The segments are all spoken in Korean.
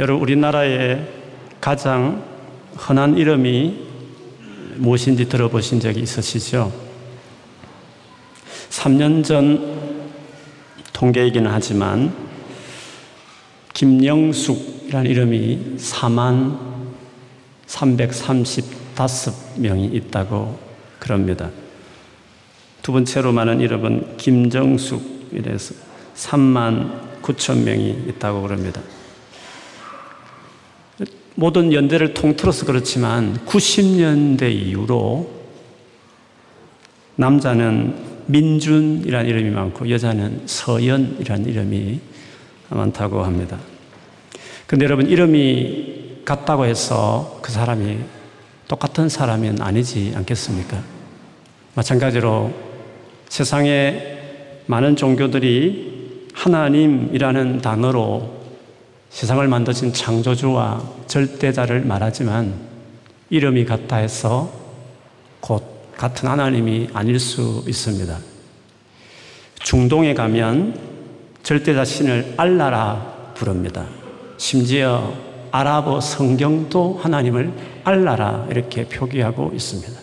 여러분, 우리나라의 가장 흔한 이름이 무엇인지 들어보신 적이 있으시죠? 3년 전 통계이기는 하지만 김영숙이라는 이름이 4만 335명이 있다고 그럽니다. 두 번째로 많은 이름은 김정숙 이래서 3만 9천 명이 있다고 그럽니다. 모든 연대를 통틀어서 그렇지만 90년대 이후로 남자는 민준이라는 이름이 많고 여자는 서연이라는 이름이 많다고 합니다. 그런데 여러분, 이름이 같다고 해서 그 사람이 똑같은 사람은 아니지 않겠습니까? 마찬가지로 세상에 많은 종교들이 하나님이라는 단어로 세상을 만드신 창조주와 절대자를 말하지만 이름이 같다 해서 곧 같은 하나님이 아닐 수 있습니다. 중동에 가면 절대자 신을 알라라 부릅니다. 심지어 아랍어 성경도 하나님을 알라라 이렇게 표기하고 있습니다.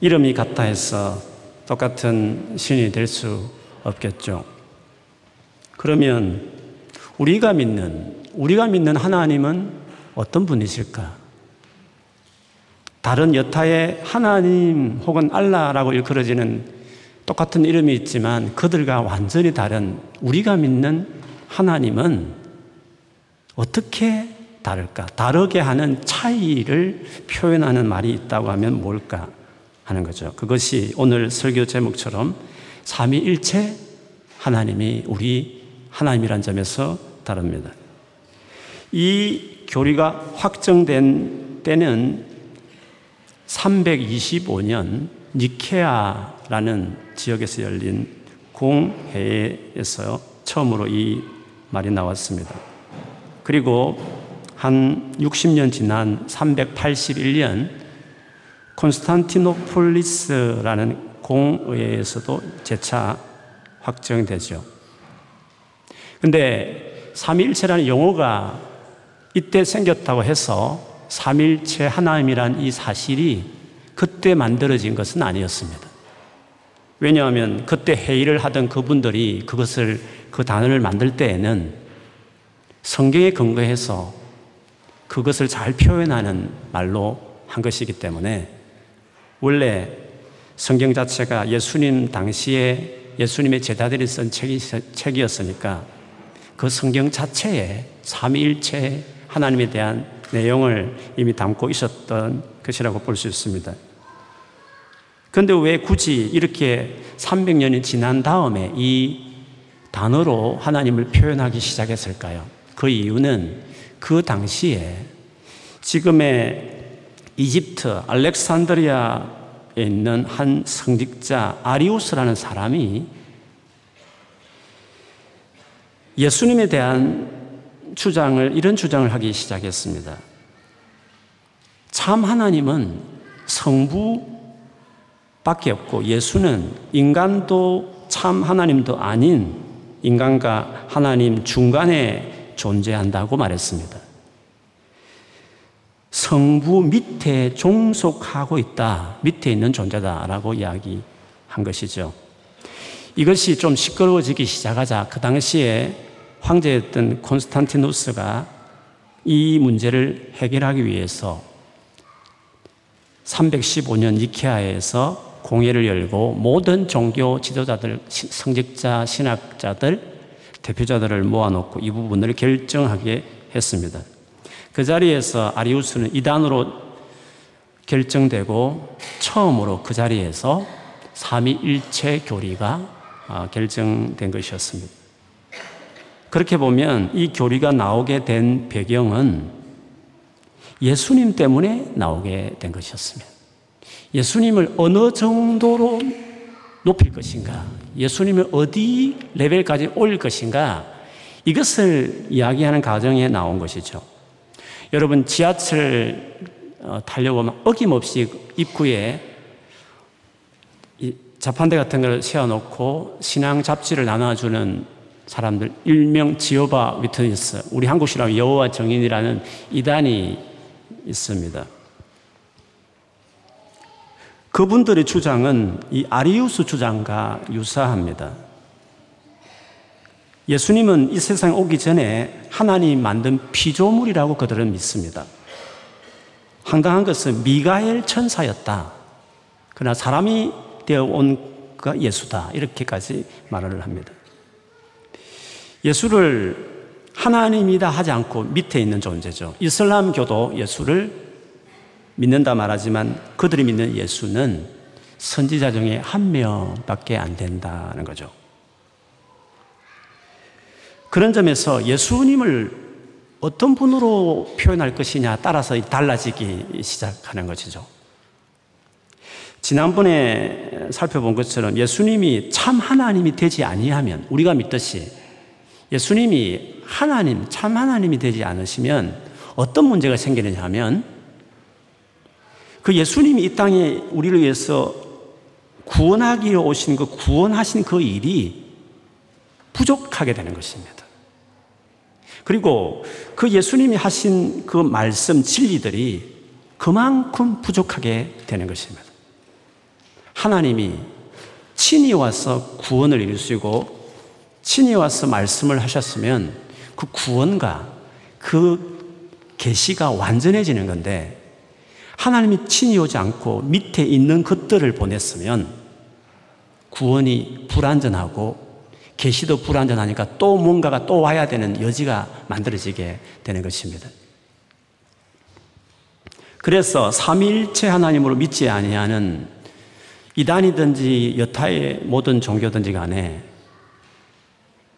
이름이 같다 해서 똑같은 신이 될 수 없겠죠. 그러면 우리가 믿는 하나님은 어떤 분이실까? 다른 여타의 하나님 혹은 알라라고 일컬어지는 똑같은 이름이 있지만 그들과 완전히 다른 우리가 믿는 하나님은 어떻게 다를까? 다르게 하는 차이를 표현하는 말이 있다고 하면 뭘까 하는 거죠. 그것이 오늘 설교 제목처럼 삼위일체 하나님이 우리 하나님이란 점에서 다릅니다. 이 교리가 확정된 때는 325년 니케아라는 지역에서 열린 공회에서 처음으로 이 말이 나왔습니다. 그리고 한 60년 지난 381년 콘스탄티노폴리스라는 공의회에서도 재차 확정되죠. 그런데 삼위일체라는 용어가 이때 생겼다고 해서 삼위일체 하나님이란 이 사실이 그때 만들어진 것은 아니었습니다. 왜냐하면 그때 회의를 하던 그분들이 그 단어를 만들 때에는 성경에 근거해서 그것을 잘 표현하는 말로 한 것이기 때문에 원래 성경 자체가 예수님 당시에 예수님의 제자들이 쓴 책이었으니까 그 성경 자체에 삼위일체 하나님에 대한 내용을 이미 담고 있었던 것이라고 볼 수 있습니다. 그런데 왜 굳이 이렇게 300년이 지난 다음에 이 단어로 하나님을 표현하기 시작했을까요? 그 이유는 그 당시에 지금의 이집트 알렉산드리아에 있는 한 성직자 아리우스라는 사람이 예수님에 대한 이런 주장을 하기 시작했습니다. 참 하나님은 성부밖에 없고 예수는 인간도 참 하나님도 아닌 인간과 하나님 중간에 존재한다고 말했습니다. 성부 밑에 종속하고 있다, 밑에 있는 존재다라고 이야기한 것이죠. 이것이 좀 시끄러워지기 시작하자 그 당시에 황제였던 콘스탄티누스가 이 문제를 해결하기 위해서 315년 니케아에서 공회를 열고 모든 종교 지도자들, 성직자, 신학자들, 대표자들을 모아놓고 이 부분을 결정하게 했습니다. 그 자리에서 아리우스는 이단으로 결정되고 처음으로 그 자리에서 삼위일체 교리가 결정된 것이었습니다. 그렇게 보면 이 교리가 나오게 된 배경은 예수님 때문에 나오게 된 것이었습니다. 예수님을 어느 정도로 높일 것인가, 예수님을 어디 레벨까지 올릴 것인가, 이것을 이야기하는 과정에 나온 것이죠. 여러분, 지하철 타려고 하면 어김없이 입구에 자판대 같은 걸 세워놓고 신앙 잡지를 나눠주는 사람들 일명 지오바 위트니스, 우리 한국식으로 하면 여호와 정인이라는 이단이 있습니다. 그분들의 주장은 이 아리우스 주장과 유사합니다. 예수님은 이 세상에 오기 전에 하나님이 만든 피조물이라고 그들은 믿습니다. 황당한 것은 미가엘 천사였다. 그러나 사람이 되어 온 그가 예수다. 이렇게까지 말을 합니다. 예수를 하나님이다 하지 않고 밑에 있는 존재죠. 이슬람교도 예수를 믿는다 말하지만 그들이 믿는 예수는 선지자 중에 한 명밖에 안 된다는 거죠. 그런 점에서 예수님을 어떤 분으로 표현할 것이냐 따라서 달라지기 시작하는 것이죠. 지난번에 살펴본 것처럼 예수님이 참 하나님이 되지 아니하면, 우리가 믿듯이 예수님이 하나님, 참 하나님이 되지 않으시면 어떤 문제가 생기느냐 하면, 그 예수님이 이 땅에 우리를 위해서 구원하기 위해 오신 그 구원하신 그 일이 부족하게 되는 것입니다. 그리고 그 예수님이 하신 그 말씀, 진리들이 그만큼 부족하게 되는 것입니다. 하나님이 친히 와서 구원을 이루시고 친히 와서 말씀을 하셨으면 그 구원과 그 계시가 완전해지는 건데, 하나님이 친히 오지 않고 밑에 있는 것들을 보냈으면 구원이 불완전하고 계시도 불완전하니까 또 뭔가가 또 와야 되는 여지가 만들어지게 되는 것입니다. 그래서 삼위일체 하나님으로 믿지 아니하는 이단이든지 여타의 모든 종교든지 간에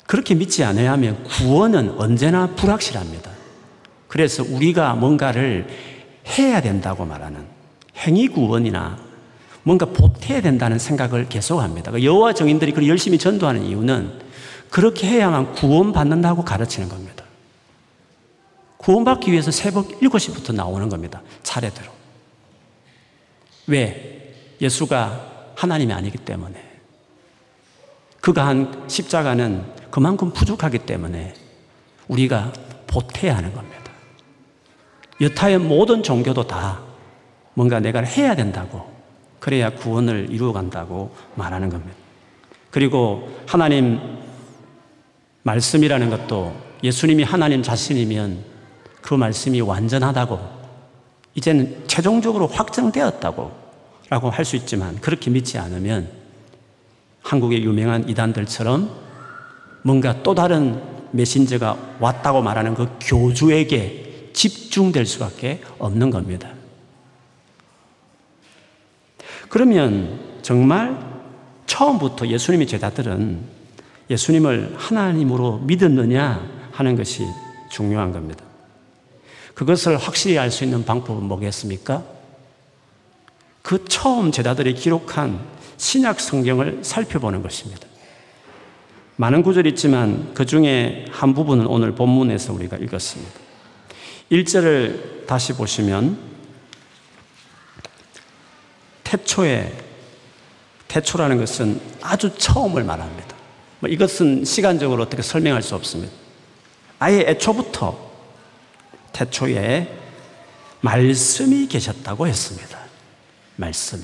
그렇게 믿지 않아야 하면 구원은 언제나 불확실합니다. 그래서 우리가 뭔가를 해야 된다고 말하는 행위구원이나 뭔가 보태야 된다는 생각을 계속합니다. 여호와 정인들이 그렇게 열심히 전도하는 이유는 그렇게 해야만 구원받는다고 가르치는 겁니다. 구원받기 위해서 새벽 7시부터 나오는 겁니다. 차례대로. 왜? 예수가 하나님이 아니기 때문에, 그가 한 십자가는 그만큼 부족하기 때문에 우리가 보태야 하는 겁니다. 여타의 모든 종교도 다 뭔가 내가 해야 된다고, 그래야 구원을 이루어간다고 말하는 겁니다. 그리고 하나님 말씀이라는 것도 예수님이 하나님 자신이면 그 말씀이 완전하다고, 이제는 최종적으로 확정되었다고 라고 할 수 있지만, 그렇게 믿지 않으면 한국의 유명한 이단들처럼 뭔가 또 다른 메신저가 왔다고 말하는 그 교주에게 집중될 수밖에 없는 겁니다. 그러면 정말 처음부터 예수님의 제자들은 예수님을 하나님으로 믿었느냐 하는 것이 중요한 겁니다. 그것을 확실히 알 수 있는 방법은 뭐겠습니까? 그 처음 제자들이 기록한 신약 성경을 살펴보는 것입니다. 많은 구절이 있지만 그 중에 한 부분은 오늘 본문에서 우리가 읽었습니다. 1절을 다시 보시면, 태초라는 것은 아주 처음을 말합니다. 이것은 시간적으로 어떻게 설명할 수 없습니다. 아예 애초부터 태초에 말씀이 계셨다고 했습니다. 말씀이.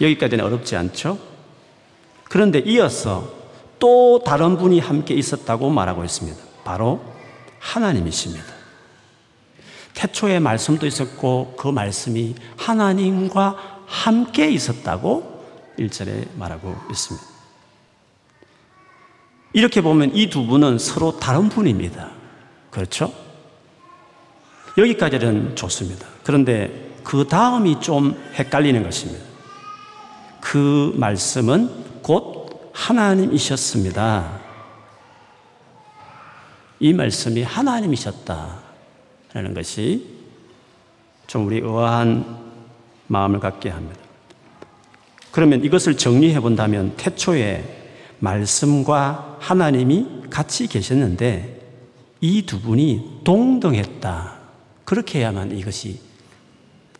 여기까지는 어렵지 않죠? 그런데 이어서 또 다른 분이 함께 있었다고 말하고 있습니다. 바로 하나님이십니다. 태초에 말씀도 있었고 그 말씀이 하나님과 함께 있었다고 1절에 말하고 있습니다. 이렇게 보면 이 두 분은 서로 다른 분입니다. 그렇죠? 여기까지는 좋습니다. 그런데 그 다음이 좀 헷갈리는 것입니다. 그 말씀은 곧 하나님이셨습니다. 이 말씀이 하나님이셨다라는 것이 좀 우리 의아한 마음을 갖게 합니다. 그러면 이것을 정리해 본다면, 태초에 말씀과 하나님이 같이 계셨는데 이 두 분이 동등했다. 그렇게 해야만 이것이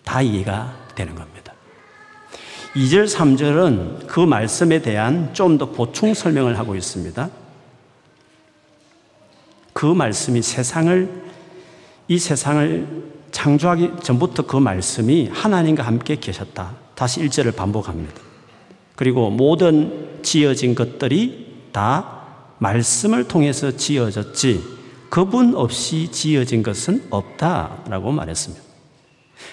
다 이해가 되는 겁니다. 2절, 3절은 그 말씀에 대한 좀 더 보충 설명을 하고 있습니다. 그 말씀이 이 세상을 창조하기 전부터 그 말씀이 하나님과 함께 계셨다. 다시 1절을 반복합니다. 그리고 모든 지어진 것들이 다 말씀을 통해서 지어졌지 그분 없이 지어진 것은 없다라고 말했습니다.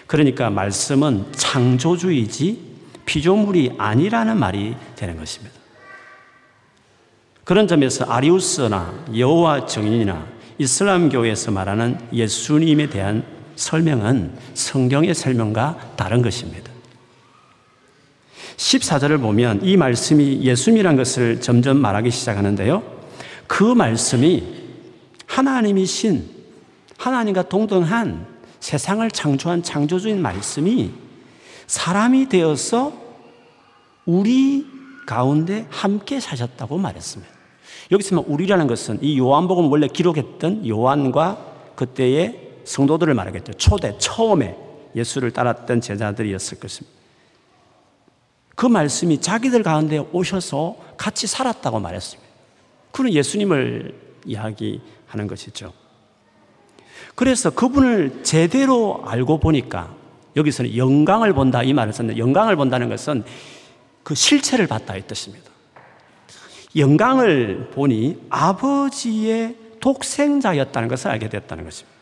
그러니까 말씀은 창조주이지 피조물이 아니라는 말이 되는 것입니다. 그런 점에서 아리우스나 여호와 증인이나 이슬람교에서 말하는 예수님에 대한 설명은 성경의 설명과 다른 것입니다. 14절을 보면 이 말씀이 예수님이란 것을 점점 말하기 시작하는데요. 그 말씀이 하나님이신, 하나님과 동등한 세상을 창조한 창조주인 말씀이 사람이 되어서 우리 가운데 함께 사셨다고 말했습니다. 여기서만 우리라는 것은 이 요한복음 원래 기록했던 요한과 그때의 성도들을 말하겠죠. 처음에 예수를 따랐던 제자들이었을 것입니다. 그 말씀이 자기들 가운데 오셔서 같이 살았다고 말했습니다. 그는 예수님을 이야기하는 것이죠. 그래서 그분을 제대로 알고 보니까 여기서는 영광을 본다 이 말을 썼는데, 영광을 본다는 것은 그 실체를 봤다 이 뜻입니다. 영광을 보니 아버지의 독생자였다는 것을 알게 됐다는 것입니다.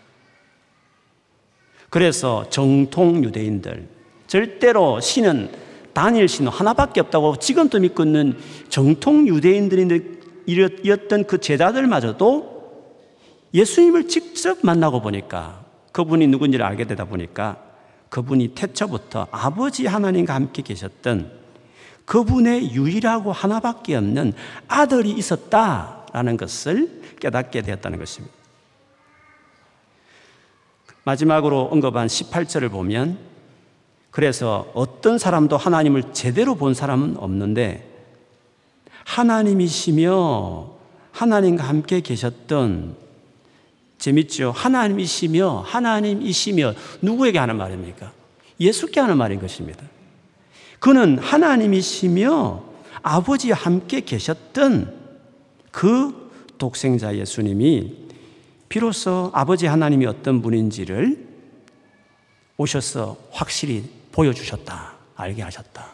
그래서 정통 유대인들, 절대로 신은 단일 신 하나밖에 없다고 지금도 믿고 있는 정통 유대인들이었던 그 제자들마저도 예수님을 직접 만나고 보니까, 그분이 누군지를 알게 되다 보니까 그분이 태초부터 아버지 하나님과 함께 계셨던 그분의 유일하고 하나밖에 없는 아들이 있었다라는 것을 깨닫게 되었다는 것입니다. 마지막으로 언급한 18절을 보면, 그래서 어떤 사람도 하나님을 제대로 본 사람은 없는데 하나님이시며 하나님과 함께 계셨던, 재밌죠? 하나님이시며 누구에게 하는 말입니까? 예수께 하는 말인 것입니다. 그는 하나님이시며 아버지와 함께 계셨던 그 독생자 예수님이 비로소 아버지 하나님이 어떤 분인지를 오셔서 확실히 보여주셨다, 알게 하셨다.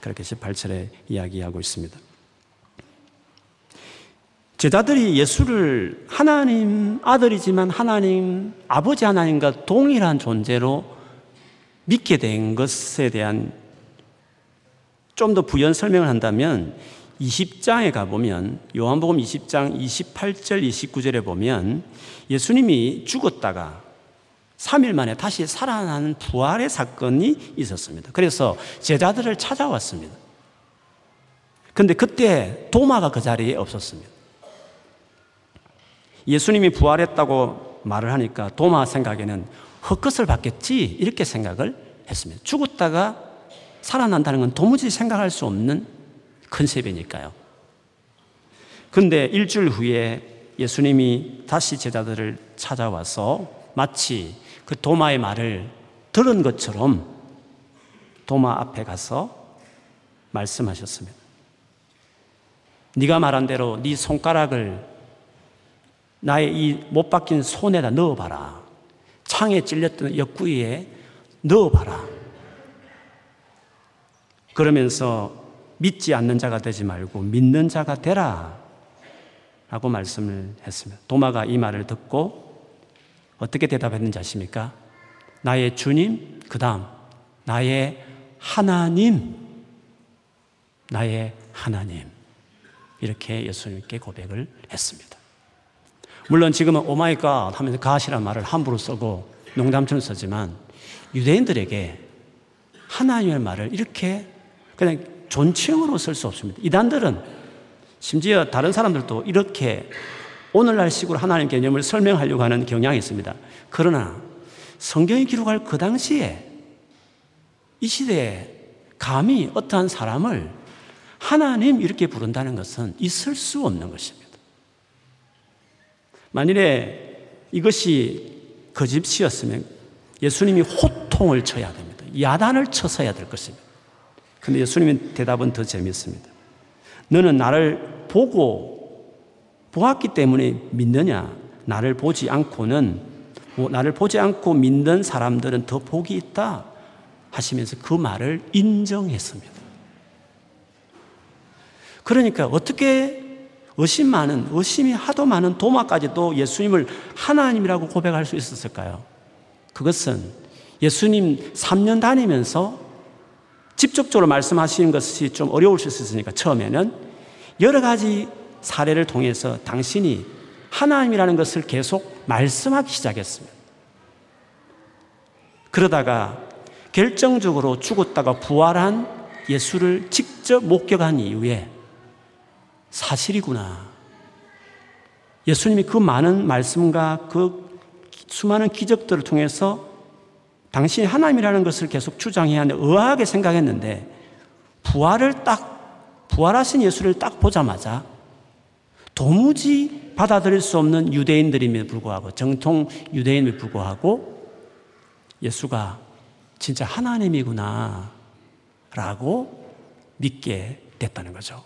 그렇게 18절에 이야기하고 있습니다. 제자들이 예수를 하나님 아들이지만 하나님 아버지 하나님과 동일한 존재로 믿게 된 것에 대한 좀 더 부연 설명을 한다면 20장에 가보면, 요한복음 20장 28절 29절에 보면 예수님이 죽었다가 3일 만에 다시 살아나는 부활의 사건이 있었습니다. 그래서 제자들을 찾아왔습니다. 그런데 그때 도마가 그 자리에 없었습니다. 예수님이 부활했다고 말을 하니까 도마 생각에는 헛것을 받겠지 이렇게 생각을 했습니다. 죽었다가 살아난다는 건 도무지 생각할 수 없는 컨셉이니까요. 그런데 일주일 후에 예수님이 다시 제자들을 찾아와서 마치 그 도마의 말을 들은 것처럼 도마 앞에 가서 말씀하셨습니다. 네가 말한 대로 네 손가락을 나의 이 못 박힌 손에다 넣어봐라. 창에 찔렸던 옆구리에 넣어봐라. 그러면서 믿지 않는 자가 되지 말고 믿는 자가 되라 라고 말씀을 했습니다. 도마가 이 말을 듣고 어떻게 대답했는지 아십니까? 나의 주님, 그 다음 나의 하나님, 나의 하나님, 이렇게 예수님께 고백을 했습니다. 물론 지금은 오마이갓 하면서 갓이란 말을 함부로 쓰고 농담처럼 쓰지만 유대인들에게 하나님의 말을 이렇게 그냥 존칭으로 쓸 수 없습니다. 이단들은, 심지어 다른 사람들도 이렇게 오늘날식으로 하나님 개념을 설명하려고 하는 경향이 있습니다. 그러나 성경이 기록할 그 당시에 이 시대에 감히 어떠한 사람을 하나님 이렇게 부른다는 것은 있을 수 없는 것입니다. 만일에 이것이 거짓이었으면 예수님이 호통을 쳐야 됩니다. 야단을 쳐서야 될 것입니다. 근데 예수님의 대답은 더 재미있습니다. 너는 나를 보고 보았기 때문에 믿느냐? 나를 보지 않고 믿는 사람들은 더 복이 있다 하시면서 그 말을 인정했습니다. 그러니까 어떻게 의심이 하도 많은 도마까지도 예수님을 하나님이라고 고백할 수 있었을까요? 그것은 예수님 3년 다니면서 직접적으로 말씀하시는 것이 좀 어려울 수 있으니까 처음에는 여러 가지 사례를 통해서 당신이 하나님이라는 것을 계속 말씀하기 시작했습니다. 그러다가 결정적으로 죽었다가 부활한 예수를 직접 목격한 이후에 사실이구나. 예수님이 그 많은 말씀과 그 수많은 기적들을 통해서 당신이 하나님이라는 것을 계속 주장해야 하는데 의아하게 생각했는데 부활하신 예수를 딱 보자마자 도무지 받아들일 수 없는 유대인들임에도 불구하고 정통 유대인임에도 불구하고 예수가 진짜 하나님이구나 라고 믿게 됐다는 거죠.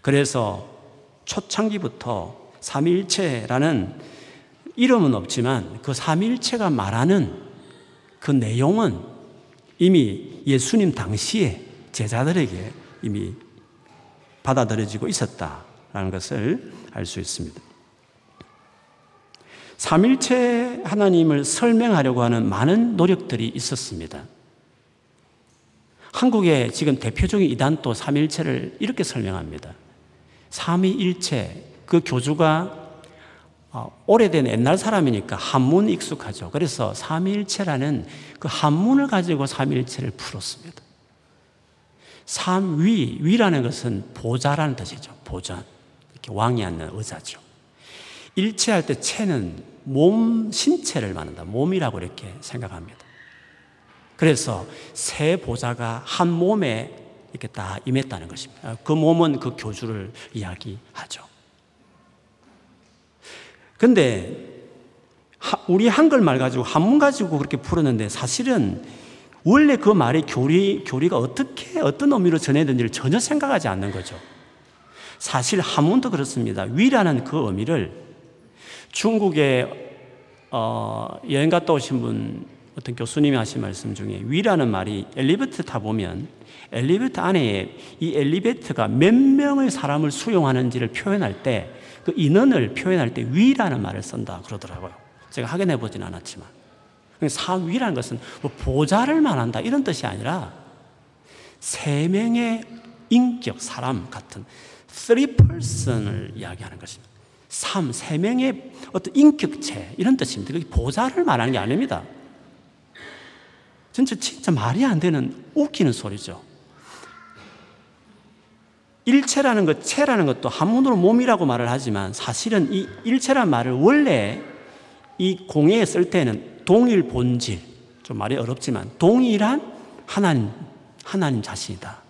그래서 초창기부터 삼위일체라는 이름은 없지만 그 삼위일체가 말하는 그 내용은 이미 예수님 당시에 제자들에게 이미 받아들여지고 있었다라는 것을 알 수 있습니다. 삼위일체 하나님을 설명하려고 하는 많은 노력들이 있었습니다. 한국의 지금 대표적인 이단도 삼위일체를 이렇게 설명합니다. 삼위일체, 그 교주가 오래된 옛날 사람이니까 한문이 익숙하죠. 그래서 삼위일체라는 그 한문을 가지고 삼위일체를 풀었습니다. 삼위, 위라는 것은 보좌라는 뜻이죠. 보좌, 이렇게 왕이 앉는 의자죠. 일체할 때 체는 몸, 신체를 말한다. 몸이라고 이렇게 생각합니다. 그래서 세 보좌가 한 몸에 이렇게 다 임했다는 것입니다. 그 몸은 그 교주를 이야기하죠. 근데 우리 한글말 가지고 한문 가지고 그렇게 풀었는데 사실은 원래 그 말이 교리가 어떻게 어떤 의미로 전해야 되는지를 전혀 생각하지 않는 거죠. 사실 한문도 그렇습니다. 위라는 그 의미를 중국에 여행 갔다 오신 분 어떤 교수님이 하신 말씀 중에 위라는 말이 엘리베이터 타보면 엘리베이터 안에 이 엘리베이터가 몇 명의 사람을 수용하는지를 표현할 때 그 인원을 표현할 때 위라는 말을 쓴다 그러더라고요. 제가 확인해 보진 않았지만 사위라는 것은 뭐 보좌를 말한다 이런 뜻이 아니라 세 명의 인격 사람 같은 3person을 이야기하는 것입니다. 3 명의 어떤 인격체 이런 뜻입니다. 그게 보좌를 말하는 게 아닙니다. 진짜 말이 안 되는 웃기는 소리죠. 일체라는 것, 체라는 것도 한문으로 몸이라고 말을 하지만 사실은 이 일체라는 말을 원래 이 공예에 쓸 때는 동일 본질, 좀 말이 어렵지만 동일한 하나님 자신이다.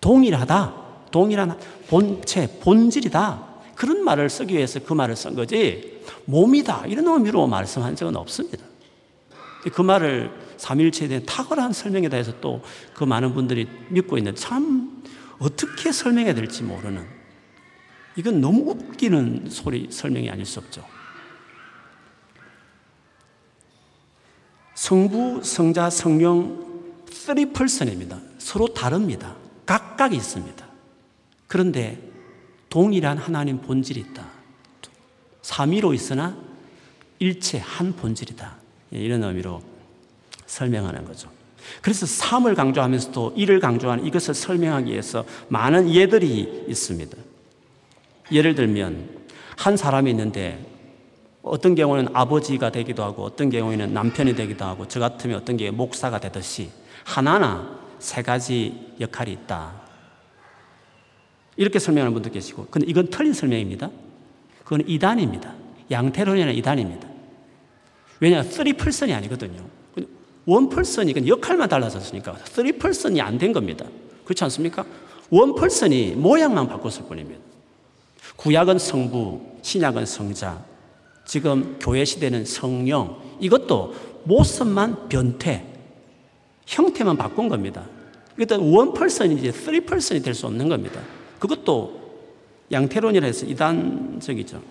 동일한 본체, 본질이다. 그런 말을 쓰기 위해서 그 말을 쓴 거지 몸이다 이런 의미로 말씀한 적은 없습니다. 그 말을 삼위일체에 대한 탁월한 설명에 대해서 또 그 많은 분들이 믿고 있는데 참 어떻게 설명해야 될지 모르는 이건 너무 웃기는 설명이 아닐 수 없죠. 성부, 성자, 성령 3person입니다. 서로 다릅니다. 각각이 있습니다. 그런데 동일한 하나님 본질이 있다. 삼위로 있으나 일체 한 본질이다. 이런 의미로 설명하는 거죠. 그래서 3을 강조하면서도 1을 강조하는 이것을 설명하기 위해서 많은 예들이 있습니다. 예를 들면 한 사람이 있는데 어떤 경우는 아버지가 되기도 하고 어떤 경우에는 남편이 되기도 하고 저 같으면 어떤 경우에 목사가 되듯이 하나나 세 가지 역할이 있다. 이렇게 설명하는 분도 계시고 근데 이건 틀린 설명입니다. 그건 이단입니다. 양태론이나 이단입니다. 왜냐하면 3person이 아니거든요. 1person이 역할만 달라졌으니까 3person이 안 된 겁니다. 그렇지 않습니까? 1person이 모양만 바꿨을 뿐입니다. 구약은 성부, 신약은 성자, 지금 교회 시대는 성령, 이것도 모습만 변태, 형태만 바꾼 겁니다. 일단 1person인지 3person이 될 수 없는 겁니다. 그것도 양태론이라 해서 이단적이죠.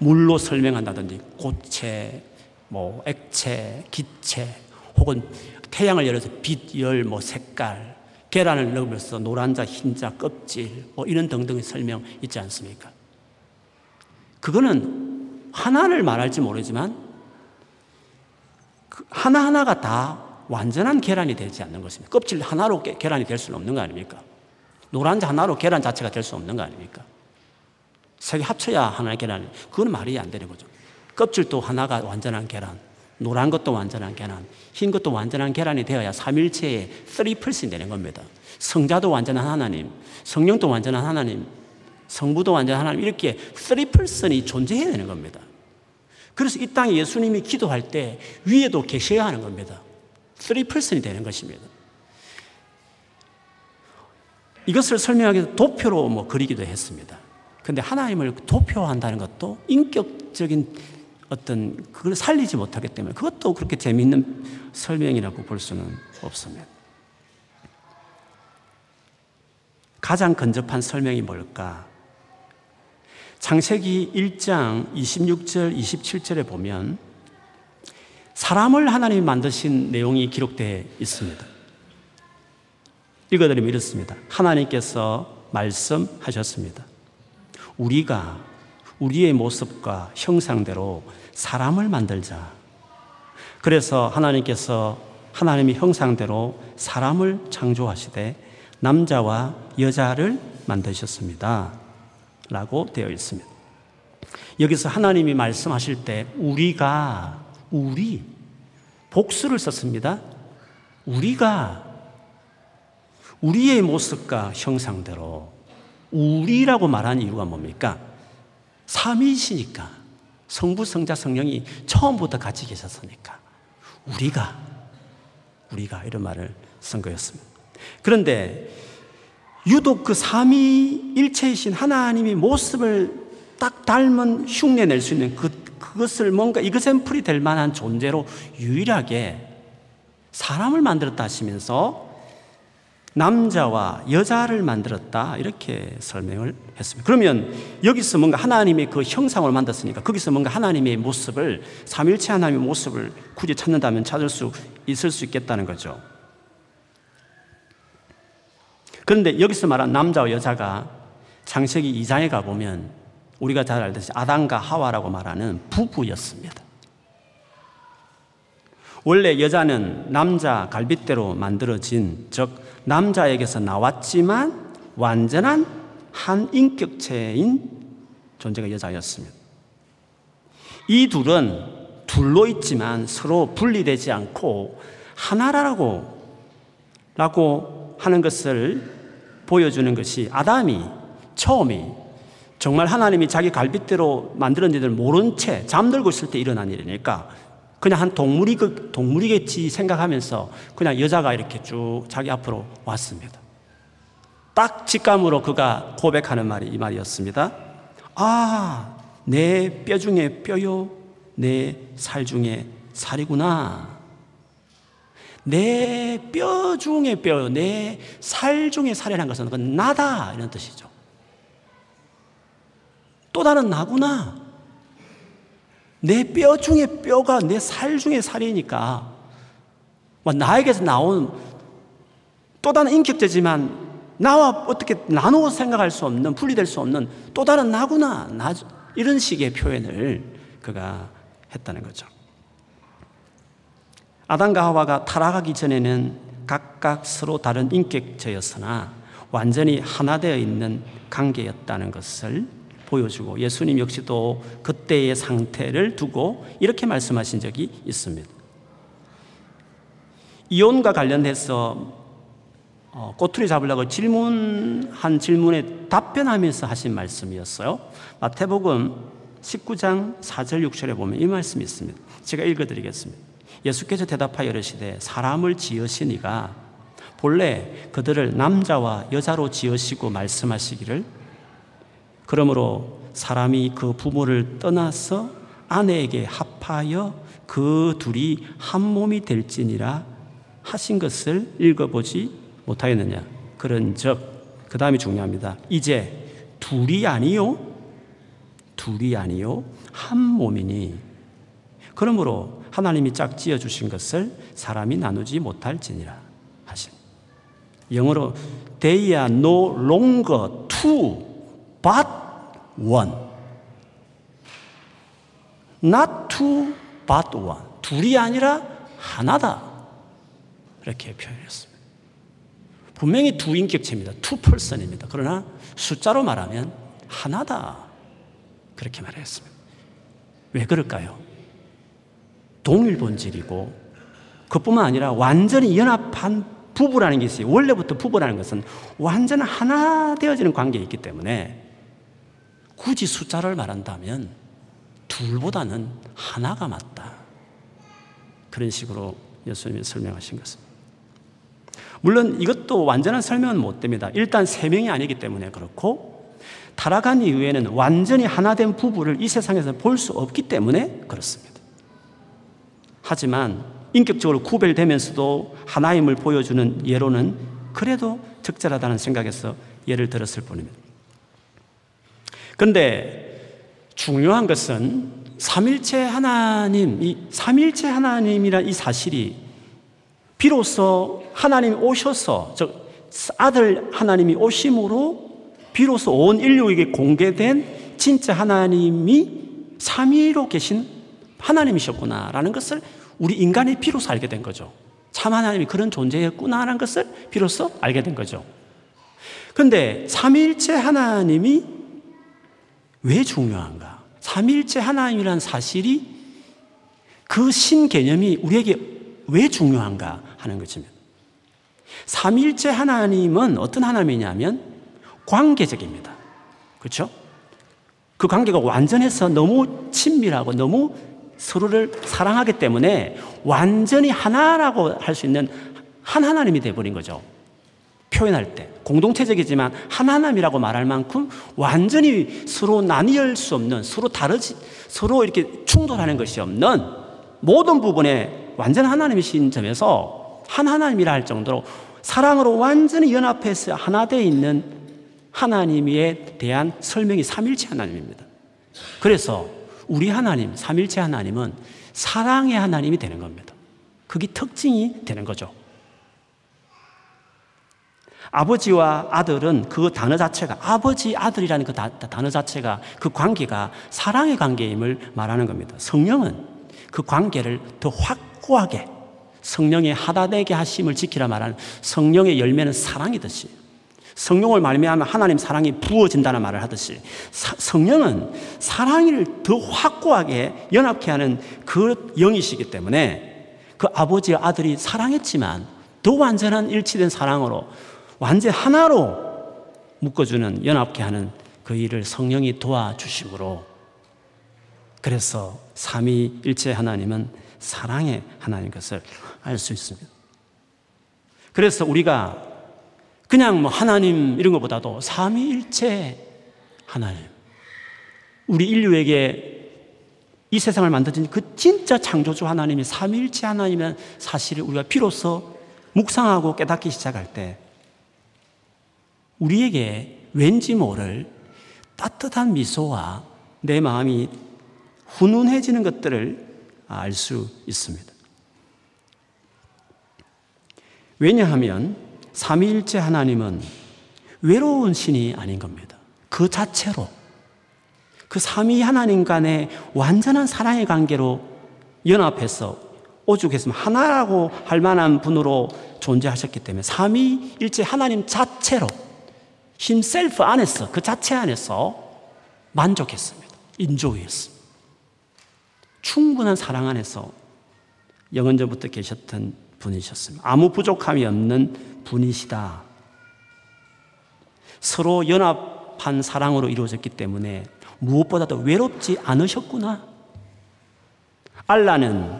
물로 설명한다든지 고체, 뭐 액체, 기체, 혹은 태양을 예를 들어서 빛, 열, 뭐 색깔, 계란을 넣으면서 노란자, 흰자, 껍질, 뭐 이런 등등의 설명 있지 않습니까? 그거는 하나를 말할지 모르지만 하나하나가 다 완전한 계란이 되지 않는 것입니다. 껍질 하나로 계란이 될 수는 없는 거 아닙니까? 노란자 하나로 계란 자체가 될 수 없는 거 아닙니까? 세 개 합쳐야 하나의 계란이, 그건 말이 안 되는 거죠. 껍질도 하나가 완전한 계란, 노란 것도 완전한 계란, 흰 것도 완전한 계란이 되어야 삼위일체의 3%이 되는 겁니다. 성자도 완전한 하나님, 성령도 완전한 하나님, 성부도 완전한 하나님, 이렇게 3%이 존재해야 되는 겁니다. 그래서 이 땅에 예수님이 기도할 때 위에도 계셔야 하는 겁니다. 3%이 되는 것입니다. 이것을 설명하기 위해서 도표로 뭐 그리기도 했습니다. 그런데 하나님을 도표한다는 것도 인격적인 어떤 그걸 살리지 못하기 때문에 그것도 그렇게 재미있는 설명이라고 볼 수는 없습니다. 가장 근접한 설명이 뭘까? 창세기 1장 26절, 27절에 보면 사람을 하나님이 만드신 내용이 기록되어 있습니다. 읽어드리면 이렇습니다. 하나님께서 말씀하셨습니다. 우리가 우리의 모습과 형상대로 사람을 만들자. 그래서 하나님의 형상대로 사람을 창조하시되 남자와 여자를 만드셨습니다. 라고 되어 있습니다. 여기서 하나님이 말씀하실 때 우리 복수를 썼습니다. 우리가 우리의 모습과 형상대로 우리라고 말한 이유가 뭡니까? 삼위이시니까, 성부, 성자, 성령이 처음부터 같이 계셨으니까 우리가 이런 말을 쓴 거였습니다. 그런데 유독 그 삼위일체이신 하나님이 모습을 딱 닮은 흉내낼 수 있는 그것을 뭔가 이그샘플이 될 만한 존재로 유일하게 사람을 만들었다 하시면서 남자와 여자를 만들었다 이렇게 설명을 했습니다. 그러면 여기서 뭔가 하나님의 그 형상을 만들었으니까 거기서 뭔가 하나님의 모습을, 삼위일체 하나님의 모습을 굳이 찾는다면 찾을 수 있을 수 있겠다는 거죠. 그런데 여기서 말한 남자와 여자가 창세기 2장에 가보면 우리가 잘 알듯이 아담과 하와라고 말하는 부부였습니다. 원래 여자는 남자 갈빗대로 만들어진, 즉 남자에게서 나왔지만 완전한 한 인격체인 존재가 여자였습니다. 이 둘은 둘로 있지만 서로 분리되지 않고 하나라고 하는 것을 보여주는 것이, 아담이 처음이 정말 하나님이 자기 갈빗대로 만들었는지를 모른 채 잠들고 있을 때 일어난 일이니까 그냥 한 동물이겠지 생각하면서 그냥 여자가 이렇게 쭉 자기 앞으로 왔습니다. 딱 직감으로 그가 고백하는 말이 이 말이었습니다. 아, 내 뼈 중에 뼈요, 내 살 중에 살이구나. 내 뼈 중에 뼈요, 내 살 중에 살이라는 것은 그건 나다 이런 뜻이죠. 또 다른 나구나. 내 뼈 중에 뼈가 내 살 중에 살이니까 나에게서 나온 또 다른 인격체지만 나와 어떻게 나누어 생각할 수 없는, 분리될 수 없는 또 다른 나구나, 이런 식의 표현을 그가 했다는 거죠. 아담과 하와가 타락하기 전에는 각각 서로 다른 인격체였으나 완전히 하나 되어 있는 관계였다는 것을 보여주고, 예수님 역시도 그때의 상태를 두고 이렇게 말씀하신 적이 있습니다. 이혼과 관련해서 꼬투리 잡으려고 질문한 질문에 답변하면서 하신 말씀이었어요. 마태복음 19장 4절 6절에 보면 이 말씀이 있습니다. 제가 읽어드리겠습니다. 예수께서 대답하여 이르시되 사람을 지으신 이가 본래 그들을 남자와 여자로 지으시고 말씀하시기를 그러므로 사람이 그 부모를 떠나서 아내에게 합하여 그 둘이 한 몸이 될지니라 하신 것을 읽어보지 못하였느냐. 그런즉, 그 다음이 중요합니다. 이제 둘이 아니요 한 몸이니 그러므로 하나님이 짝지어 주신 것을 사람이 나누지 못할지니라 하신. 영어로 They are no longer two but one. Not two but one. 둘이 아니라 하나다. 이렇게 표현했습니다. 분명히 두 인격체입니다. two person입니다. 그러나 숫자로 말하면 하나다. 그렇게 말했습니다. 왜 그럴까요? 동일 본질이고 그뿐만 아니라 완전히 연합한 부부라는 게 있어요. 원래부터 부부라는 것은 완전 하나 되어지는 관계에 있기 때문에 굳이 숫자를 말한다면 둘보다는 하나가 맞다. 그런 식으로 예수님이 설명하신 것입니다. 물론 이것도 완전한 설명은 못 됩니다. 일단 세 명이 아니기 때문에 그렇고 타락한 이후에는 완전히 하나 된 부부를 이 세상에서 볼 수 없기 때문에 그렇습니다. 하지만 인격적으로 구별되면서도 하나임을 보여주는 예로는 그래도 적절하다는 생각에서 예를 들었을 뿐입니다. 그런데 중요한 것은 삼위일체 하나님, 이 삼위일체 하나님이라는 이 사실이 비로소 하나님이 오셔서, 즉 아들 하나님이 오심으로 비로소 온 인류에게 공개된 진짜 하나님이 삼위로 계신 하나님이셨구나라는 것을 우리 인간이 비로소 알게 된 거죠. 참 하나님이 그런 존재였구나라는 것을 비로소 알게 된 거죠. 그런데 삼위일체 하나님이 왜 중요한가? 삼위일체 하나님이란 사실이 그 신 개념이 우리에게 왜 중요한가 하는 것입니다. 삼위일체 하나님은 어떤 하나님이냐면 관계적입니다. 그렇죠? 그 관계가 완전해서 너무 친밀하고 너무 서로를 사랑하기 때문에 완전히 하나라고 할 수 있는 한 하나님이 되어버린 거죠. 표현할 때 공동체적이지만 한 하나님이라고 말할 만큼 완전히 서로 나뉘을 수 없는, 서로 다르지, 서로 이렇게 충돌하는 것이 없는 모든 부분에 완전 하나님이신 점에서 한 하나님이라 할 정도로 사랑으로 완전히 연합해서 하나 되어 있는 하나님에 대한 설명이 삼위일체 하나님입니다. 그래서 우리 하나님, 삼위일체 하나님은 사랑의 하나님이 되는 겁니다. 그게 특징이 되는 거죠. 아버지와 아들은 그 단어 자체가, 아버지, 아들이라는 그 단어 자체가, 그 관계가 사랑의 관계임을 말하는 겁니다. 성령은 그 관계를 더 확고하게, 성령의 하다되게 하심을 지키라 말하는, 성령의 열매는 사랑이듯이, 성령을 말미암아 하나님 사랑이 부어진다는 말을 하듯이 성령은 사랑을 더 확고하게 연합케 하는 그 영이시기 때문에 그 아버지와 아들이 사랑했지만 더 완전한 일치된 사랑으로 완전 하나로 묶어주는, 연합케 하는 그 일을 성령이 도와주심으로, 그래서 삼위일체 하나님은 사랑의 하나님인 것을 알 수 있습니다. 그래서 우리가 그냥 뭐 하나님 이런 것보다도 삼위일체 하나님, 우리 인류에게 이 세상을 만드신 그 진짜 창조주 하나님이 삼위일체 하나님이라는 사실을 우리가 비로소 묵상하고 깨닫기 시작할 때 우리에게 왠지 모를 따뜻한 미소와 내 마음이 훈훈해지는 것들을 알 수 있습니다. 왜냐하면 삼위일체 하나님은 외로운 신이 아닌 겁니다. 그 자체로 그 삼위 하나님 간의 완전한 사랑의 관계로 연합해서 오죽했으면 하나라고 할 만한 분으로 존재하셨기 때문에 삼위일체 하나님 자체로 himself 안에서, 그 자체 안에서 만족했습니다. 인조했습니다. 충분한 사랑 안에서 영원전부터 계셨던 분이셨습니다. 아무 부족함이 없는 분이시다. 서로 연합한 사랑으로 이루어졌기 때문에 무엇보다도 외롭지 않으셨구나. 알라는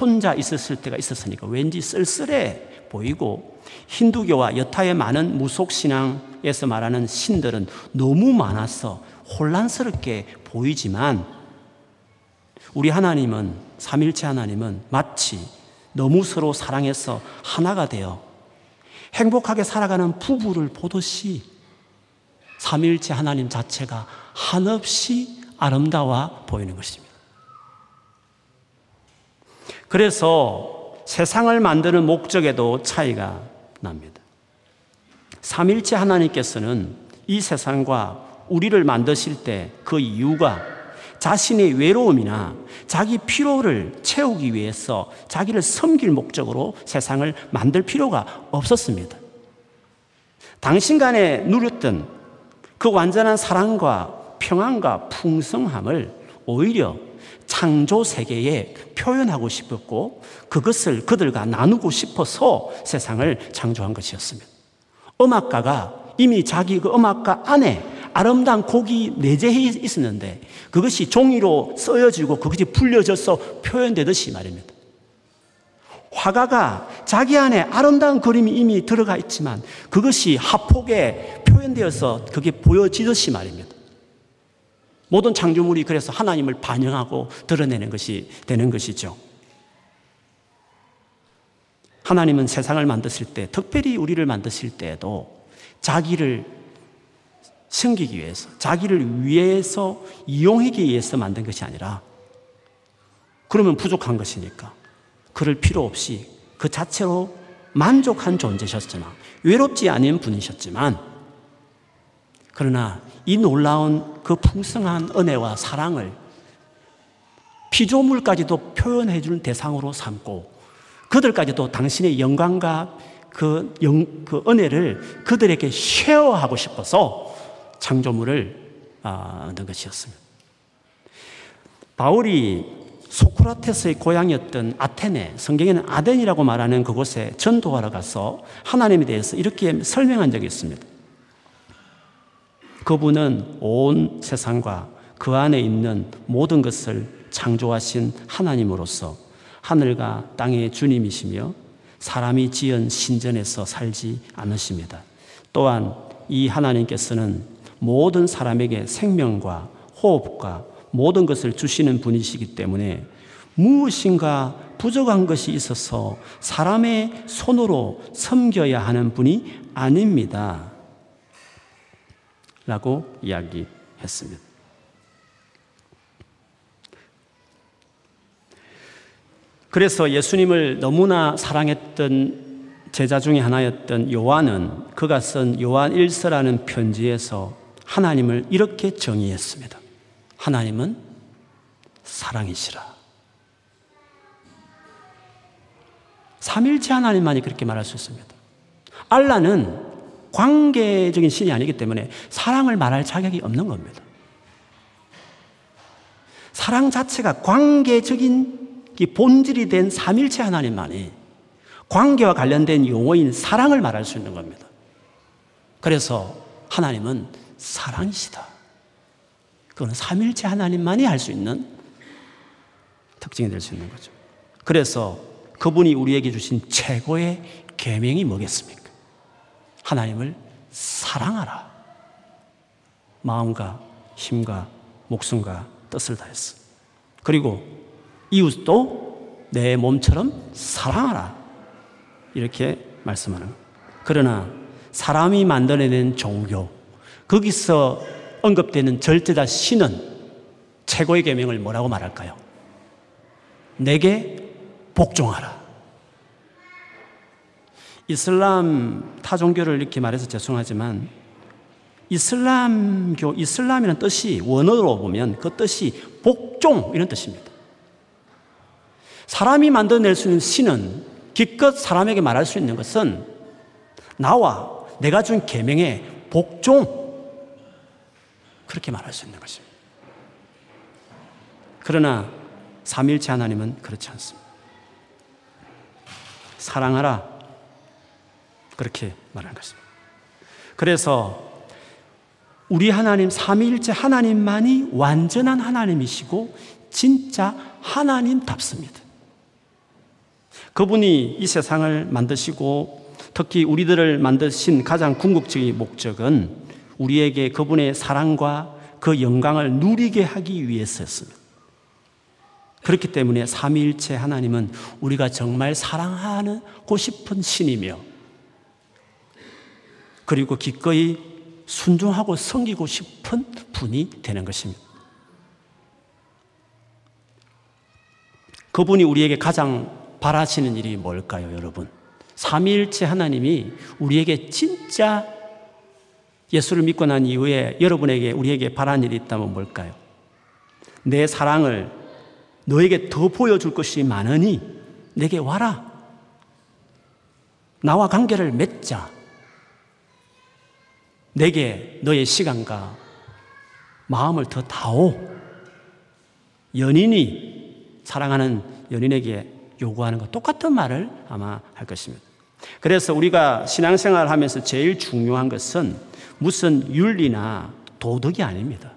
혼자 있었을 때가 있었으니까 왠지 쓸쓸해 보이고, 힌두교와 여타의 많은 무속신앙에서 말하는 신들은 너무 많아서 혼란스럽게 보이지만 우리 하나님은, 삼위일체 하나님은 마치 너무 서로 사랑해서 하나가 되어 행복하게 살아가는 부부를 보듯이 삼위일체 하나님 자체가 한없이 아름다워 보이는 것입니다. 그래서 세상을 만드는 목적에도 차이가 납니다. 삼위일체 하나님께서는 이 세상과 우리를 만드실 때 그 이유가 자신의 외로움이나 자기 피로를 채우기 위해서 자기를 섬길 목적으로 세상을 만들 필요가 없었습니다. 당신 간에 누렸던 그 완전한 사랑과 평안과 풍성함을 오히려 창조 세계에 표현하고 싶었고 그것을 그들과 나누고 싶어서 세상을 창조한 것이었습니다. 음악가가 이미 자기 그 음악가 안에 아름다운 곡이 내재해 있었는데 그것이 종이로 써여지고 그것이 불려져서 표현되듯이 말입니다. 화가가 자기 안에 아름다운 그림이 이미 들어가 있지만 그것이 합폭에 표현되어서 그게 보여지듯이 말입니다. 모든 창조물이 그래서 하나님을 반영하고 드러내는 것이 되는 것이죠. 하나님은 세상을 만드실 때, 특별히 우리를 만드실 때에도 자기를 섬기기 위해서, 자기를 위해서 이용하기 위해서 만든 것이 아니라 그러면 부족한 것이니까 그럴 필요 없이 그 자체로 만족한 존재셨으나 외롭지 않은 분이셨지만 그러나 이 놀라운 그 풍성한 은혜와 사랑을 피조물까지도 표현해 주는 대상으로 삼고 그들까지도 당신의 영광과 그 은혜를 그들에게 쉐어하고 싶어서 창조물을 만든 것이었습니다. 바울이 소크라테스의 고향이었던 아테네, 성경에는 아덴이라고 말하는 그곳에 전도하러 가서 하나님에 대해서 이렇게 설명한 적이 있습니다. 그분은 온 세상과 그 안에 있는 모든 것을 창조하신 하나님으로서 하늘과 땅의 주님이시며 사람이 지은 신전에서 살지 않으십니다. 또한 이 하나님께서는 모든 사람에게 생명과 호흡과 모든 것을 주시는 분이시기 때문에 무엇인가 부족한 것이 있어서 사람의 손으로 섬겨야 하는 분이 아닙니다. 라고 이야기했습니다. 그래서 예수님을 너무나 사랑했던 제자 중에 하나였던 요한은 그가 쓴 요한 1서라는 편지에서 하나님을 이렇게 정의했습니다. 하나님은 사랑이시라. 삼위일체 하나님만이 그렇게 말할 수 있습니다. 알라는 관계적인 신이 아니기 때문에 사랑을 말할 자격이 없는 겁니다. 사랑 자체가 관계적인 본질이 된 삼위일체 하나님만이 관계와 관련된 용어인 사랑을 말할 수 있는 겁니다. 그래서 하나님은 사랑이시다. 그건 삼위일체 하나님만이 할 수 있는 특징이 될 수 있는 거죠. 그래서 그분이 우리에게 주신 최고의 계명이 뭐겠습니까? 하나님을 사랑하라. 마음과 힘과 목숨과 뜻을 다해서. 그리고 이웃도 내 몸처럼 사랑하라. 이렇게 말씀하는 겁니다. 그러나 사람이 만들어낸 종교, 거기서 언급되는 절대자 신은 최고의 계명을 뭐라고 말할까요? 내게 복종하라. 이슬람 타종교를 이렇게 말해서 죄송하지만 이슬람이라는 뜻이 원어로 보면 그 뜻이 복종 이런 뜻입니다. 사람이 만들어낼 수 있는 신은 기껏 사람에게 말할 수 있는 것은 나와 내가 준 계명에 복종 그렇게 말할 수 있는 것입니다. 그러나 삼위일체 하나님은 그렇지 않습니다. 사랑하라 그렇게 말하는 것입니다. 그래서 우리 하나님 삼위일체 하나님만이 완전한 하나님이시고 진짜 하나님답습니다. 그분이 이 세상을 만드시고 특히 우리들을 만드신 가장 궁극적인 목적은 우리에게 그분의 사랑과 그 영광을 누리게 하기 위해서였습니다. 그렇기 때문에 삼위일체 하나님은 우리가 정말 사랑하고 싶은 신이며 그리고 기꺼이 순종하고 섬기고 싶은 분이 되는 것입니다. 그분이 우리에게 가장 바라시는 일이 뭘까요, 여러분? 삼위일체 하나님이 우리에게 진짜 예수를 믿고 난 이후에 여러분에게, 우리에게 바라는 일이 있다면 뭘까요? 내 사랑을 너에게 더 보여줄 것이 많으니 내게 와라. 나와 관계를 맺자. 내게 너의 시간과 마음을 더 다오. 연인이 사랑하는 연인에게 요구하는 것 똑같은 말을 아마 할 것입니다. 그래서 우리가 신앙생활을 하면서 제일 중요한 것은 무슨 윤리나 도덕이 아닙니다.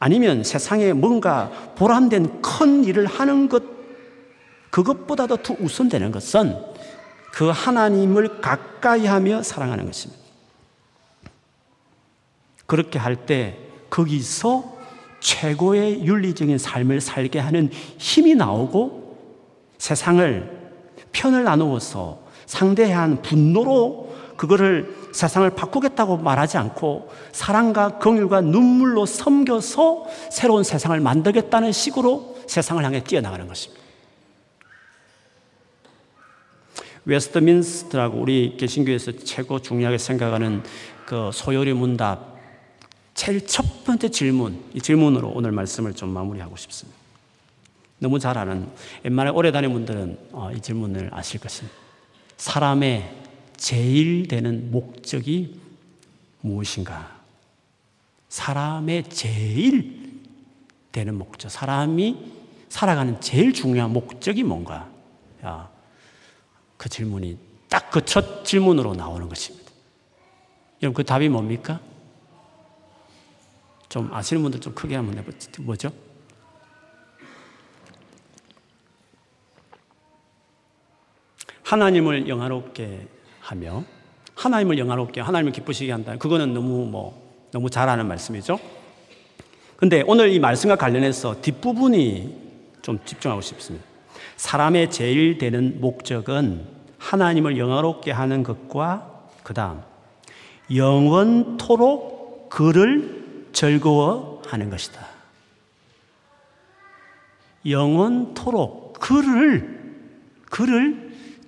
아니면 세상에 뭔가 보람된 큰 일을 하는 것, 그것보다도 더 우선되는 것은 그 하나님을 가까이 하며 사랑하는 것입니다. 그렇게 할 때 거기서 최고의 윤리적인 삶을 살게 하는 힘이 나오고, 세상을 편을 나누어서 상대한 분노로 그거를 세상을 바꾸겠다고 말하지 않고 사랑과 긍휼과 눈물로 섬겨서 새로운 세상을 만들겠다는 식으로 세상을 향해 뛰어나가는 것입니다. 웨스트민스터라고 우리 개신교에서 최고 중요하게 생각하는 그 소요리 문답 제일 첫 번째 질문, 이 질문으로 오늘 말씀을 좀 마무리하고 싶습니다. 너무 잘 아는, 옛날에 오래 다닌 분들은 이 질문을 아실 것입니다. 사람의 제일 되는 목적이 무엇인가? 사람의 제일 되는 목적, 사람이 살아가는 제일 중요한 목적이 뭔가? 그 질문이 딱 그 첫 질문으로 나오는 것입니다. 여러분, 그 답이 뭡니까? 좀 아시는 분들 좀 크게 한번 해보세요. 뭐죠? 하나님을 영화롭게 하며, 하나님을 영화롭게, 하나님을 기쁘시게 한다. 그거는 너무 잘 아는 말씀이죠. 근데 오늘 이 말씀과 관련해서 뒷부분이 좀 집중하고 싶습니다. 사람의 제일 되는 목적은 하나님을 영화롭게 하는 것과 그 다음 영원토록 그를 즐거워하는 것이다. 영원토록 그를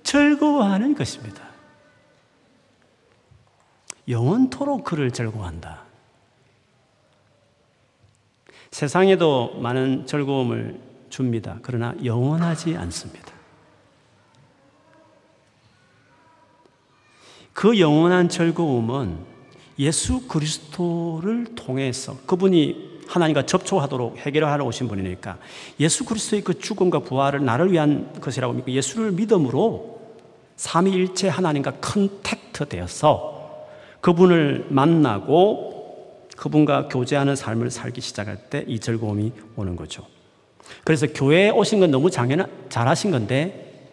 즐거워하는 것입니다. 영원토록 그를 즐거워한다. 세상에도 많은 즐거움을 줍니다. 그러나 영원하지 않습니다. 그 영원한 즐거움은 예수 그리스도를 통해서, 그분이 하나님과 접촉하도록 해결하러 오신 분이니까 예수 그리스도의 그 죽음과 부활을 나를 위한 것이라고 믿고 예수를 믿음으로 삼위일체 하나님과 컨택트 되어서 그분을 만나고 그분과 교제하는 삶을 살기 시작할 때 이 즐거움이 오는 거죠. 그래서 교회에 오신 건 너무 잘하신 건데,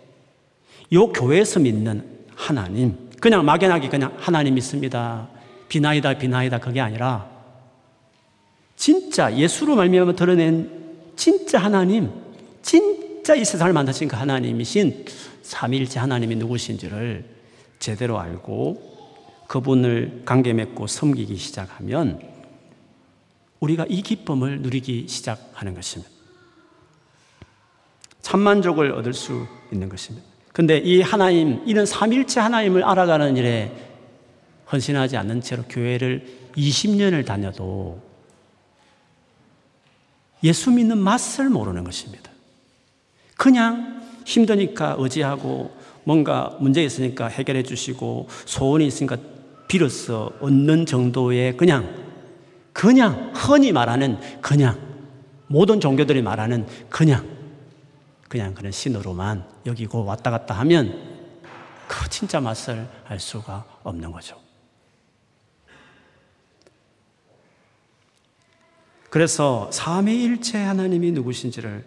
요 교회에서 믿는 하나님, 그냥 막연하게 그냥 하나님 믿습니다, 비나이다 그게 아니라 진짜 예수로 말미암아 드러낸 진짜 하나님, 진짜 이 세상을 만드신 그 하나님이신 삼위일체 하나님이 누구신지를 제대로 알고 그분을 관계 맺고 섬기기 시작하면 우리가 이 기쁨을 누리기 시작하는 것입니다. 참만족을 얻을 수 있는 것입니다. 근데 이 하나님, 이런 삼위일체 하나님을 알아가는 일에 헌신하지 않는 채로 교회를 20년을 다녀도 예수 믿는 맛을 모르는 것입니다. 그냥 힘드니까 의지하고, 뭔가 문제 있으니까 해결해 주시고, 소원이 있으니까 빌어서 얻는 정도의 그냥 흔히 말하는 모든 종교들이 말하는 그냥 그런 신으로만 여기고 왔다 갔다 하면 그 진짜 맛을 알 수가 없는 거죠. 그래서 삼위일체 하나님이 누구신지를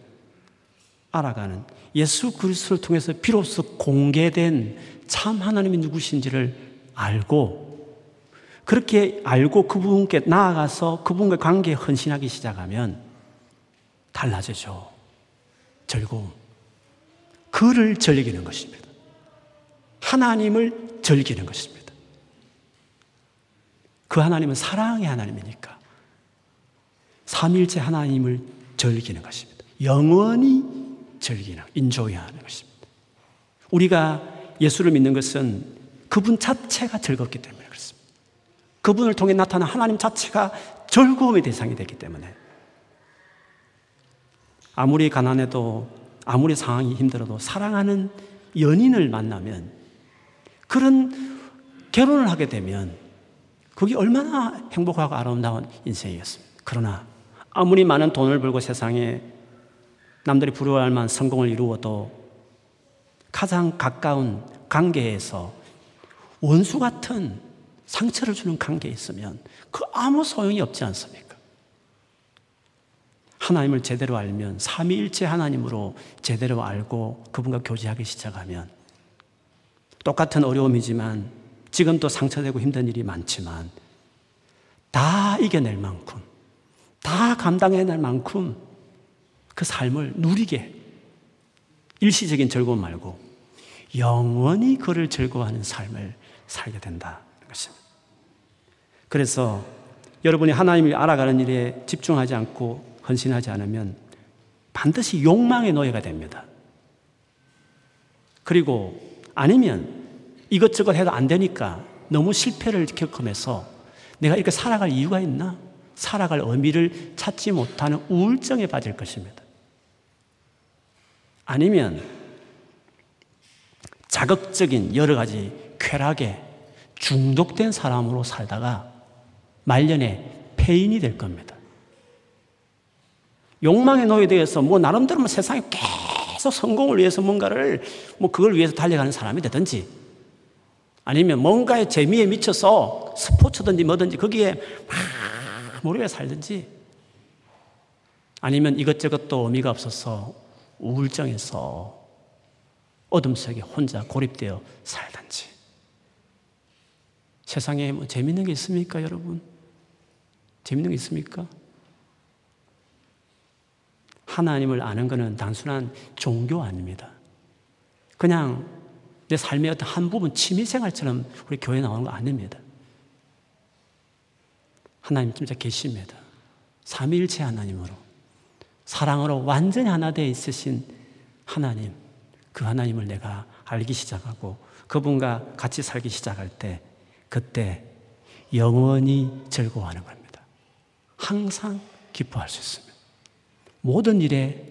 알아가는, 예수 그리스도를 통해서 비로소 공개된 참 하나님이 누구신지를 알고, 그렇게 알고 그분께 나아가서 그분과 관계에 헌신하기 시작하면 달라지죠. 즐거움, 그를 즐기는 것입니다. 하나님을 즐기는 것입니다. 그 하나님은 사랑의 하나님이니까 삼위일체 하나님을 즐기는 것입니다. 영원히 즐기는, 인조이하는 것입니다. 우리가 예수를 믿는 것은 그분 자체가 즐겁기 때문에 그렇습니다. 그분을 통해 나타난 하나님 자체가 즐거움의 대상이 되기 때문에 아무리 가난해도 아무리 상황이 힘들어도 사랑하는 연인을 만나면 그런 결혼을 하게 되면 그게 얼마나 행복하고 아름다운 인생이었습니다. 그러나 아무리 많은 돈을 벌고 세상에 남들이 부러워할 만한 성공을 이루어도 가장 가까운 관계에서 원수 같은 상처를 주는 관계에 있으면 그 아무 소용이 없지 않습니까? 하나님을 제대로 알면 삼위일체 하나님으로 제대로 알고 그분과 교제하기 시작하면 똑같은 어려움이지만 지금도 상처되고 힘든 일이 많지만 다 이겨낼 만큼 다 감당해낼 만큼 그 삶을 누리게 일시적인 즐거움 말고 영원히 그를 즐거워하는 삶을 살게 된다는 것입니다. 그래서 여러분이 하나님을 알아가는 일에 집중하지 않고 헌신하지 않으면 반드시 욕망의 노예가 됩니다. 그리고 아니면 이것저것 해도 안 되니까 너무 실패를 겪으면서 내가 이렇게 살아갈 이유가 있나? 살아갈 의미를 찾지 못하는 우울증에 빠질 것입니다. 아니면 자극적인 여러 가지 쾌락에 중독된 사람으로 살다가 말년에 폐인이 될 겁니다. 욕망의 노예되어서 나름대로 세상에 계속 성공을 위해서 뭔가를 그걸 위해서 달려가는 사람이 되든지 아니면 뭔가의 재미에 미쳐서 스포츠든지 뭐든지 거기에 막 몰입해 살든지 아니면 이것저것 또 의미가 없어서 우울증에서 어둠 속에 혼자 고립되어 살든지 세상에 재밌는 게 있습니까 여러분? 재밌는 게 있습니까? 하나님을 아는 것은 단순한 종교 아닙니다. 그냥 내 삶의 어떤 한 부분 취미생활처럼 우리 교회에 나오는 거 아닙니다. 하나님 진짜 계십니다. 삼위일체 하나님으로 사랑으로 완전히 하나 되어 있으신 하나님, 그 하나님을 내가 알기 시작하고 그분과 같이 살기 시작할 때 그때 영원히 즐거워하는 겁니다. 항상 기뻐할 수 있습니다. 모든 일에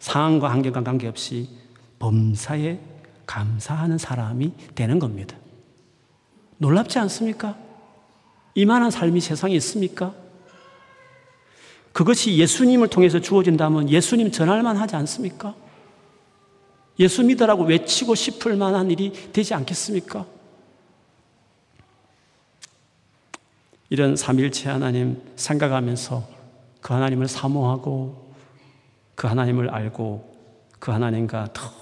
상황과 환경과 관계없이 범사에 감사하는 사람이 되는 겁니다. 놀랍지 않습니까? 이만한 삶이 세상에 있습니까? 그것이 예수님을 통해서 주어진다면 예수님 전할만 하지 않습니까? 예수 믿으라고 외치고 싶을 만한 일이 되지 않겠습니까? 이런 삼위일체 하나님 생각하면서 그 하나님을 사모하고 그 하나님을 알고 그 하나님과 더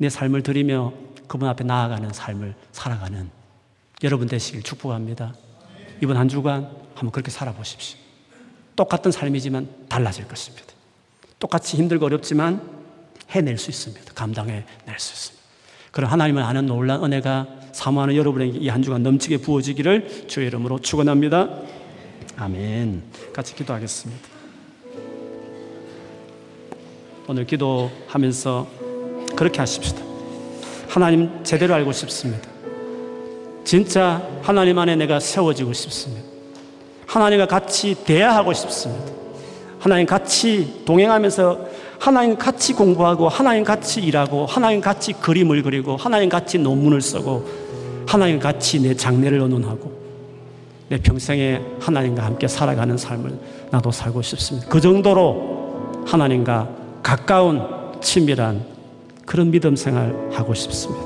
내 삶을 드리며 그분 앞에 나아가는 삶을 살아가는 여러분 되시길 축복합니다. 이번 한 주간 한번 그렇게 살아보십시오. 똑같은 삶이지만 달라질 것입니다. 똑같이 힘들고 어렵지만 해낼 수 있습니다. 감당해낼 수 있습니다. 그런 하나님을 아는 놀라운 은혜가 사모하는 여러분에게 이 한 주간 넘치게 부어지기를 주의 이름으로 축원합니다. 아멘. 같이 기도하겠습니다. 오늘 기도하면서 그렇게 하십시다. 하나님 제대로 알고 싶습니다. 진짜 하나님 안에 내가 세워지고 싶습니다. 하나님과 같이 대화하고 싶습니다. 하나님 같이 동행하면서 하나님 같이 공부하고 하나님 같이 일하고 하나님 같이 그림을 그리고 하나님 같이 논문을 쓰고 하나님 같이 내 장래를 의논하고 내 평생에 하나님과 함께 살아가는 삶을 나도 살고 싶습니다. 그 정도로 하나님과 가까운 친밀한 그런 믿음 생활 하고 싶습니다.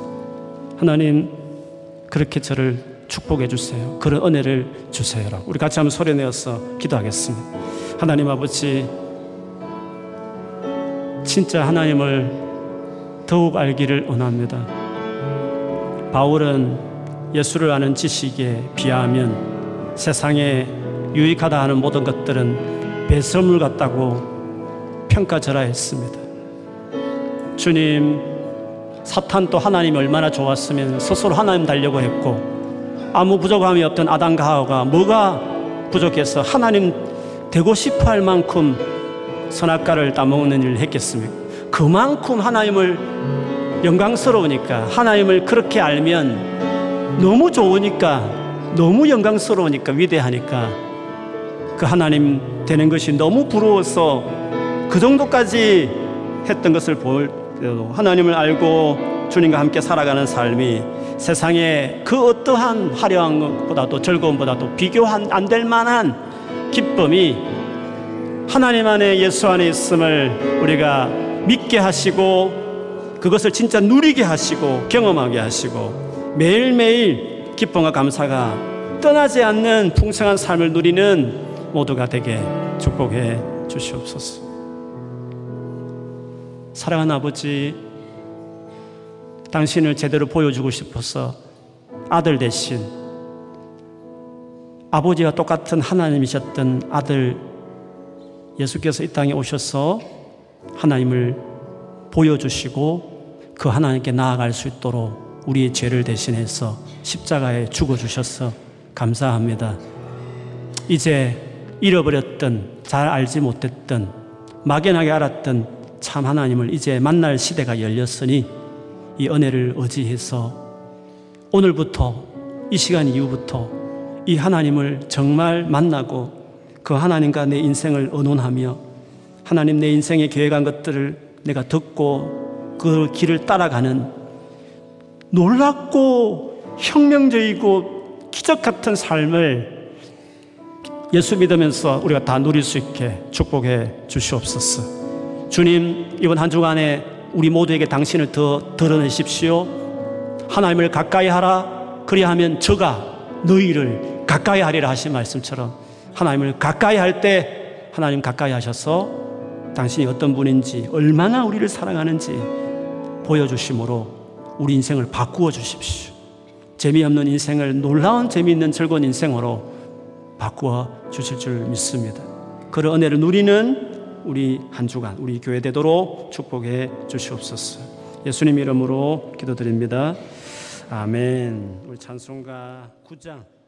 하나님 그렇게 저를 축복해 주세요. 그런 은혜를 주세요라고 우리 같이 한번 소리 내어서 기도하겠습니다. 하나님 아버지 진짜 하나님을 더욱 알기를 원합니다. 바울은 예수를 아는 지식에 비하면 세상에 유익하다 하는 모든 것들은 배설물 같다고 평가절하했습니다. 주님, 사탄도 하나님이 얼마나 좋았으면 스스로 하나님 달려고 했고 아무 부족함이 없던 아담과 하와가 뭐가 부족해서 하나님 되고 싶어 할 만큼 선악과를 따먹는 일을 했겠습니까? 그만큼 하나님을 영광스러우니까, 하나님을 그렇게 알면 너무 좋으니까, 너무 영광스러우니까, 위대하니까 그 하나님 되는 것이 너무 부러워서 그 정도까지 했던 것을 볼 때도, 하나님을 알고 주님과 함께 살아가는 삶이 세상의 그 어떠한 화려한 것보다도, 즐거움보다도 비교한 안 될 만한 기쁨이 하나님 안에, 예수 안에 있음을 우리가 믿게 하시고, 그것을 진짜 누리게 하시고 경험하게 하시고, 매일매일 기쁨과 감사가 떠나지 않는 풍성한 삶을 누리는 모두가 되게 축복해 주시옵소서. 사랑하는 아버지, 당신을 제대로 보여주고 싶어서 아들 대신 아버지와 똑같은 하나님이셨던 아들 예수께서 이 땅에 오셔서 하나님을 보여주시고, 그 하나님께 나아갈 수 있도록 우리의 죄를 대신해서 십자가에 죽어주셔서 감사합니다. 이제 잃어버렸던, 잘 알지 못했던, 막연하게 알았던 참 하나님을 이제 만날 시대가 열렸으니, 이 은혜를 의지해서 오늘부터, 이 시간 이후부터 이 하나님을 정말 만나고, 그 하나님과 내 인생을 의논하며, 하나님 내 인생에 계획한 것들을 내가 듣고 그 길을 따라가는 놀랍고 혁명적이고 기적 같은 삶을 예수 믿으면서 우리가 다 누릴 수 있게 축복해 주시옵소서. 주님, 이번 한 주간에 우리 모두에게 당신을 더 드러내십시오. 하나님을 가까이 하라, 그리하면 저가 너희를 가까이 하리라 하신 말씀처럼, 하나님을 가까이 할 때 하나님 가까이 하셔서 당신이 어떤 분인지, 얼마나 우리를 사랑하는지 보여주심으로 우리 인생을 바꾸어 주십시오. 재미없는 인생을 놀라운, 재미있는, 즐거운 인생으로 바꾸어 주실 줄 믿습니다. 그런 은혜를 누리는 우리 한 주간, 우리 교회 되도록 축복해 주시옵소서. 예수님 이름으로 기도드립니다. 아멘. 우리 찬송가 9장